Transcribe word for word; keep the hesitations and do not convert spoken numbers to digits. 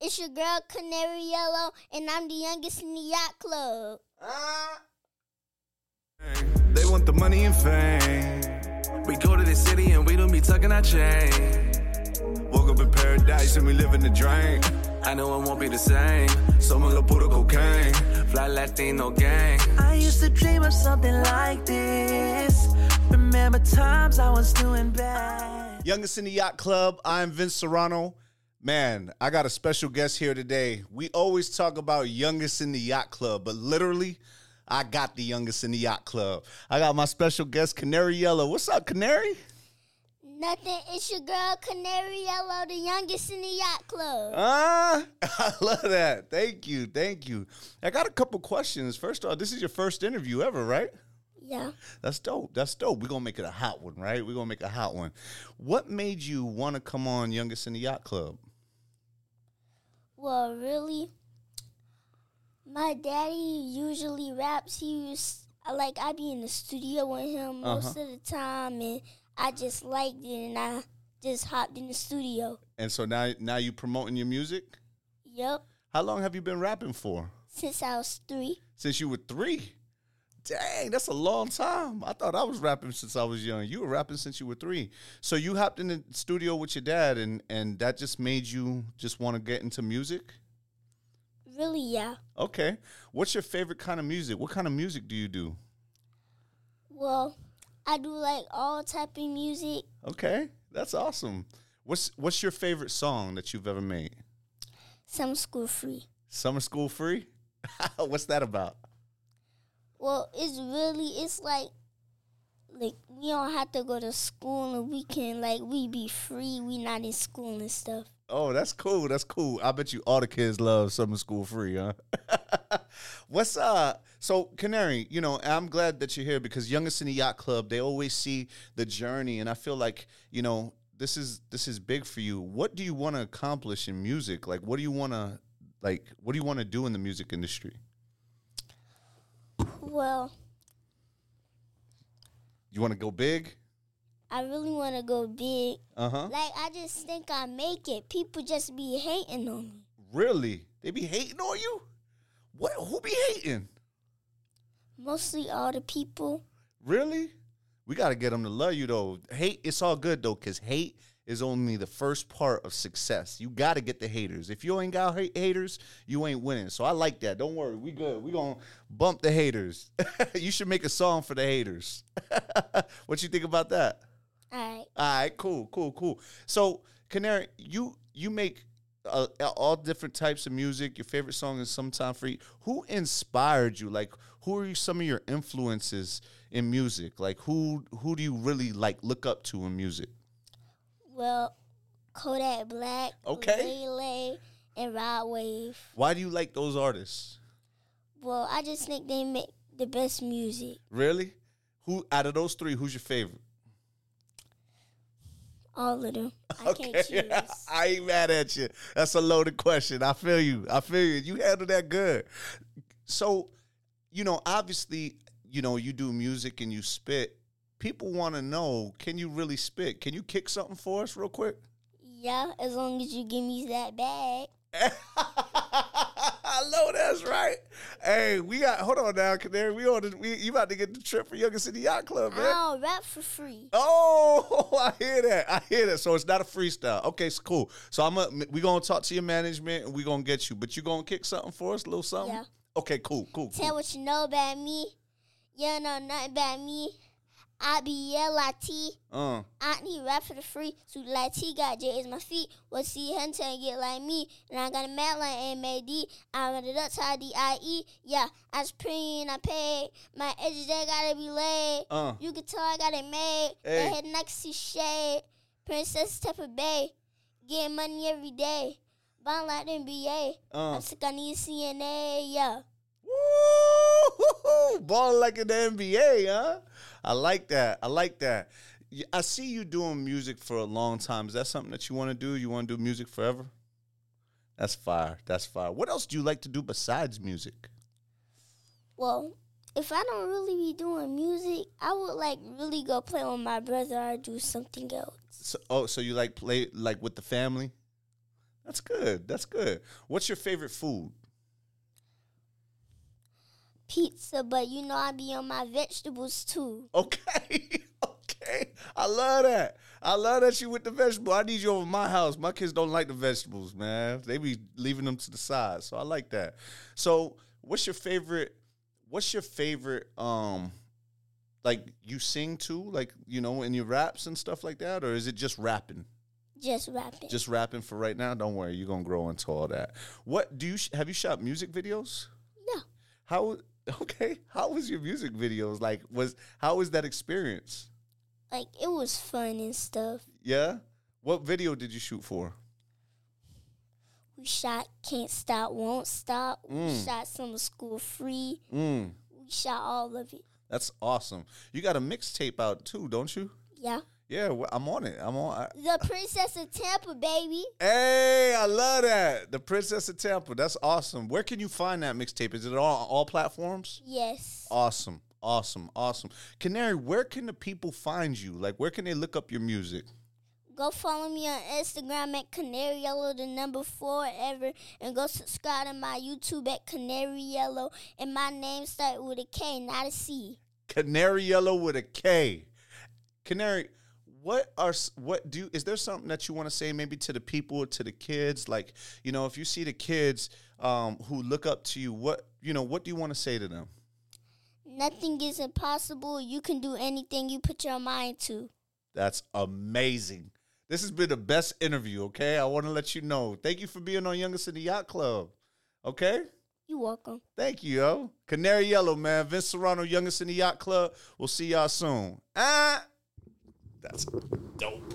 It's your girl, Kanary Yellow, and I'm the youngest in the yacht club. Uh. They want the money and fame. We go to the city and we don't be tucking our chain. Woke up in paradise and we live in the dream. I know it won't be the same. Someone go put a cocaine. Fly Latino gang. I used to dream of something like this. Remember times I was doing bad. Youngest in the Yacht Club. I'm Vince Serrano. Man, I got a special guest here today. We always talk about Youngest in the Yacht Club, but literally, I got the Youngest in the Yacht Club. I got my special guest, Kanary Yellow. What's up, Kanary? Nothing. It's your girl, Kanary Yellow, the youngest in the yacht club. Ah, I love that. Thank you. Thank you. I got a couple questions. First off, this is your first interview ever, right? Yeah. That's dope. That's dope. We're going to make it a hot one, right? We're going to make a hot one. What made you want to come on Youngest in the Yacht Club? Well, really, my daddy usually raps. He was, like, I be in the studio with him uh-huh. most of the time, and I just liked it, and I just hopped in the studio. And so now now you promoting your music? Yep. How long have you been rapping for? Since I was three. Since you were three? Dang, that's a long time. I thought I was rapping since I was young. You were rapping since you were three. So you hopped in the studio with your dad, and, and that just made you just want to get into music? Really, yeah. Okay. What's your favorite kind of music? What kind of music do you do? Well, I do, like, all type of music. Okay. That's awesome. What's what's your favorite song that you've ever made? Summer School Free. Summer School Free? What's that about? Well, it's really, it's like, like, we don't have to go to school and we can, like, we be free. We not in school and stuff. Oh, that's cool. That's cool. I bet you all the kids love Summer School Free, huh? What's up? So, Kanary, you know, I'm glad that you're here because Youngest in the Yacht Club, they always see the journey. And I feel like, you know, this is this is big for you. What do you want to accomplish in music? Like, what do you want to, like, what do you want to do in the music industry? Well, you want to go big? I really want to go big. Uh-huh. Like, I just think I make it. People just be hating on me. Really? They be hating on you? What? Who be hating? Mostly all the people. Really? We got to get them to love you, though. Hate, it's all good, though, because hate is only the first part of success. You got to get the haters. If you ain't got hate haters, you ain't winning. So I like that. Don't worry. We good. We going to bump the haters. You should make a song for the haters. What you think about that? All right. All right. Cool, cool, cool. So, Kanary, you, you make uh, all different types of music. Your favorite song is Sometime Free. Who inspired you? Like, who are you, some of your influences in music? Like, who who do you really, like, look up to in music? Well, Kodak Black, okay. Lele, and Rod Wave. Why do you like those artists? Well, I just think they make the best music. Really? Who out of those three, who's your favorite? All of them. I okay. can't choose. I ain't mad at you. That's a loaded question. I feel you. I feel you. You handled that good. So, you know, obviously, you know, you do music and you spit. People want to know, can you really spit? Can you kick something for us real quick? Yeah, as long as you give me that bag. I know that's right. Hey, we got, hold on now, Kanary. We on the, we, you about to get the trip for Youngest in the Yacht Club, man. I don't rap for free. Oh, I hear that. I hear that. So it's not a freestyle. Okay, so cool. So I'm a, we going to talk to your management, and we're going to get you. But you going to kick something for us, a little something? Yeah. Okay, cool, cool, Tell cool. what you know about me. You don't know nothing about me. I be L I T. Uh. I need rap for the free. So like T got J is my feet. Well, see Hunter and get like me. And I got a mad like M A D. I run it up to I D I E. Yeah, I was pretty and I paid. My edges, they gotta be laid. Uh. You can tell I got it made. Hey. The head next to shade. Princess Tampa Bay. Getting money every day. Bond like the N B A. Uh. I'm sick, I need C N A. Yeah. Woo! Ball like in the N B A, huh? I like that. I like that. I see you doing music for a long time. Is that something that you want to do? You want to do music forever? That's fire. That's fire. What else do you like to do besides music? Well, if I don't really be doing music, I would, like, really go play with my brother or do something else. So, oh, so you, like, play, like, with the family? That's good. That's good. What's your favorite food? Pizza, but you know I be on my vegetables too. Okay. Okay. I love that. I love that you with the vegetable. I need you over my house. My kids don't like the vegetables, man. They be leaving them to the side. So I like that. So what's your favorite what's your favorite um like you sing too? Like, you know, in your raps and stuff like that, or is it just rapping? Just rapping. Just rapping for right now. Don't worry, you're gonna grow into all that. What do you sh- have you shot music videos? No. How Okay. How was your music videos? Like, was how was that experience? Like, it was fun and stuff. Yeah? What video did you shoot for? We shot Can't Stop, Won't Stop. Mm. We shot Summer School Free. Mm. We shot all of it. That's awesome. You got a mixtape out, too, don't you? Yeah. Yeah, well, I'm on it. I'm on. I, the Princess of Tampa, baby. Hey, I love that. The Princess of Tampa. That's awesome. Where can you find that mixtape? Is it on all, all platforms? Yes. Awesome. Awesome. Awesome. Kanary, where can the people find you? Like, where can they look up your music? Go follow me on Instagram at Kanary Yellow, the number four ever. And go subscribe to my YouTube at Kanary Yellow. And my name starts with a K, not a C. Kanary Yellow with a K. Kanary... What are what do is there something that you want to say maybe to the people, to the kids? Like, you know, if you see the kids um, who look up to you, what you know, what do you want to say to them? Nothing is impossible. You can do anything you put your mind to. That's amazing. This has been the best interview. Okay, I want to let you know. Thank you for being on Youngest in the Yacht Club. Okay. You're welcome. Thank you, yo. Kanary Yellow, man. Vince Serrano, Youngest in the Yacht Club. We'll see y'all soon. Ah. That's dope.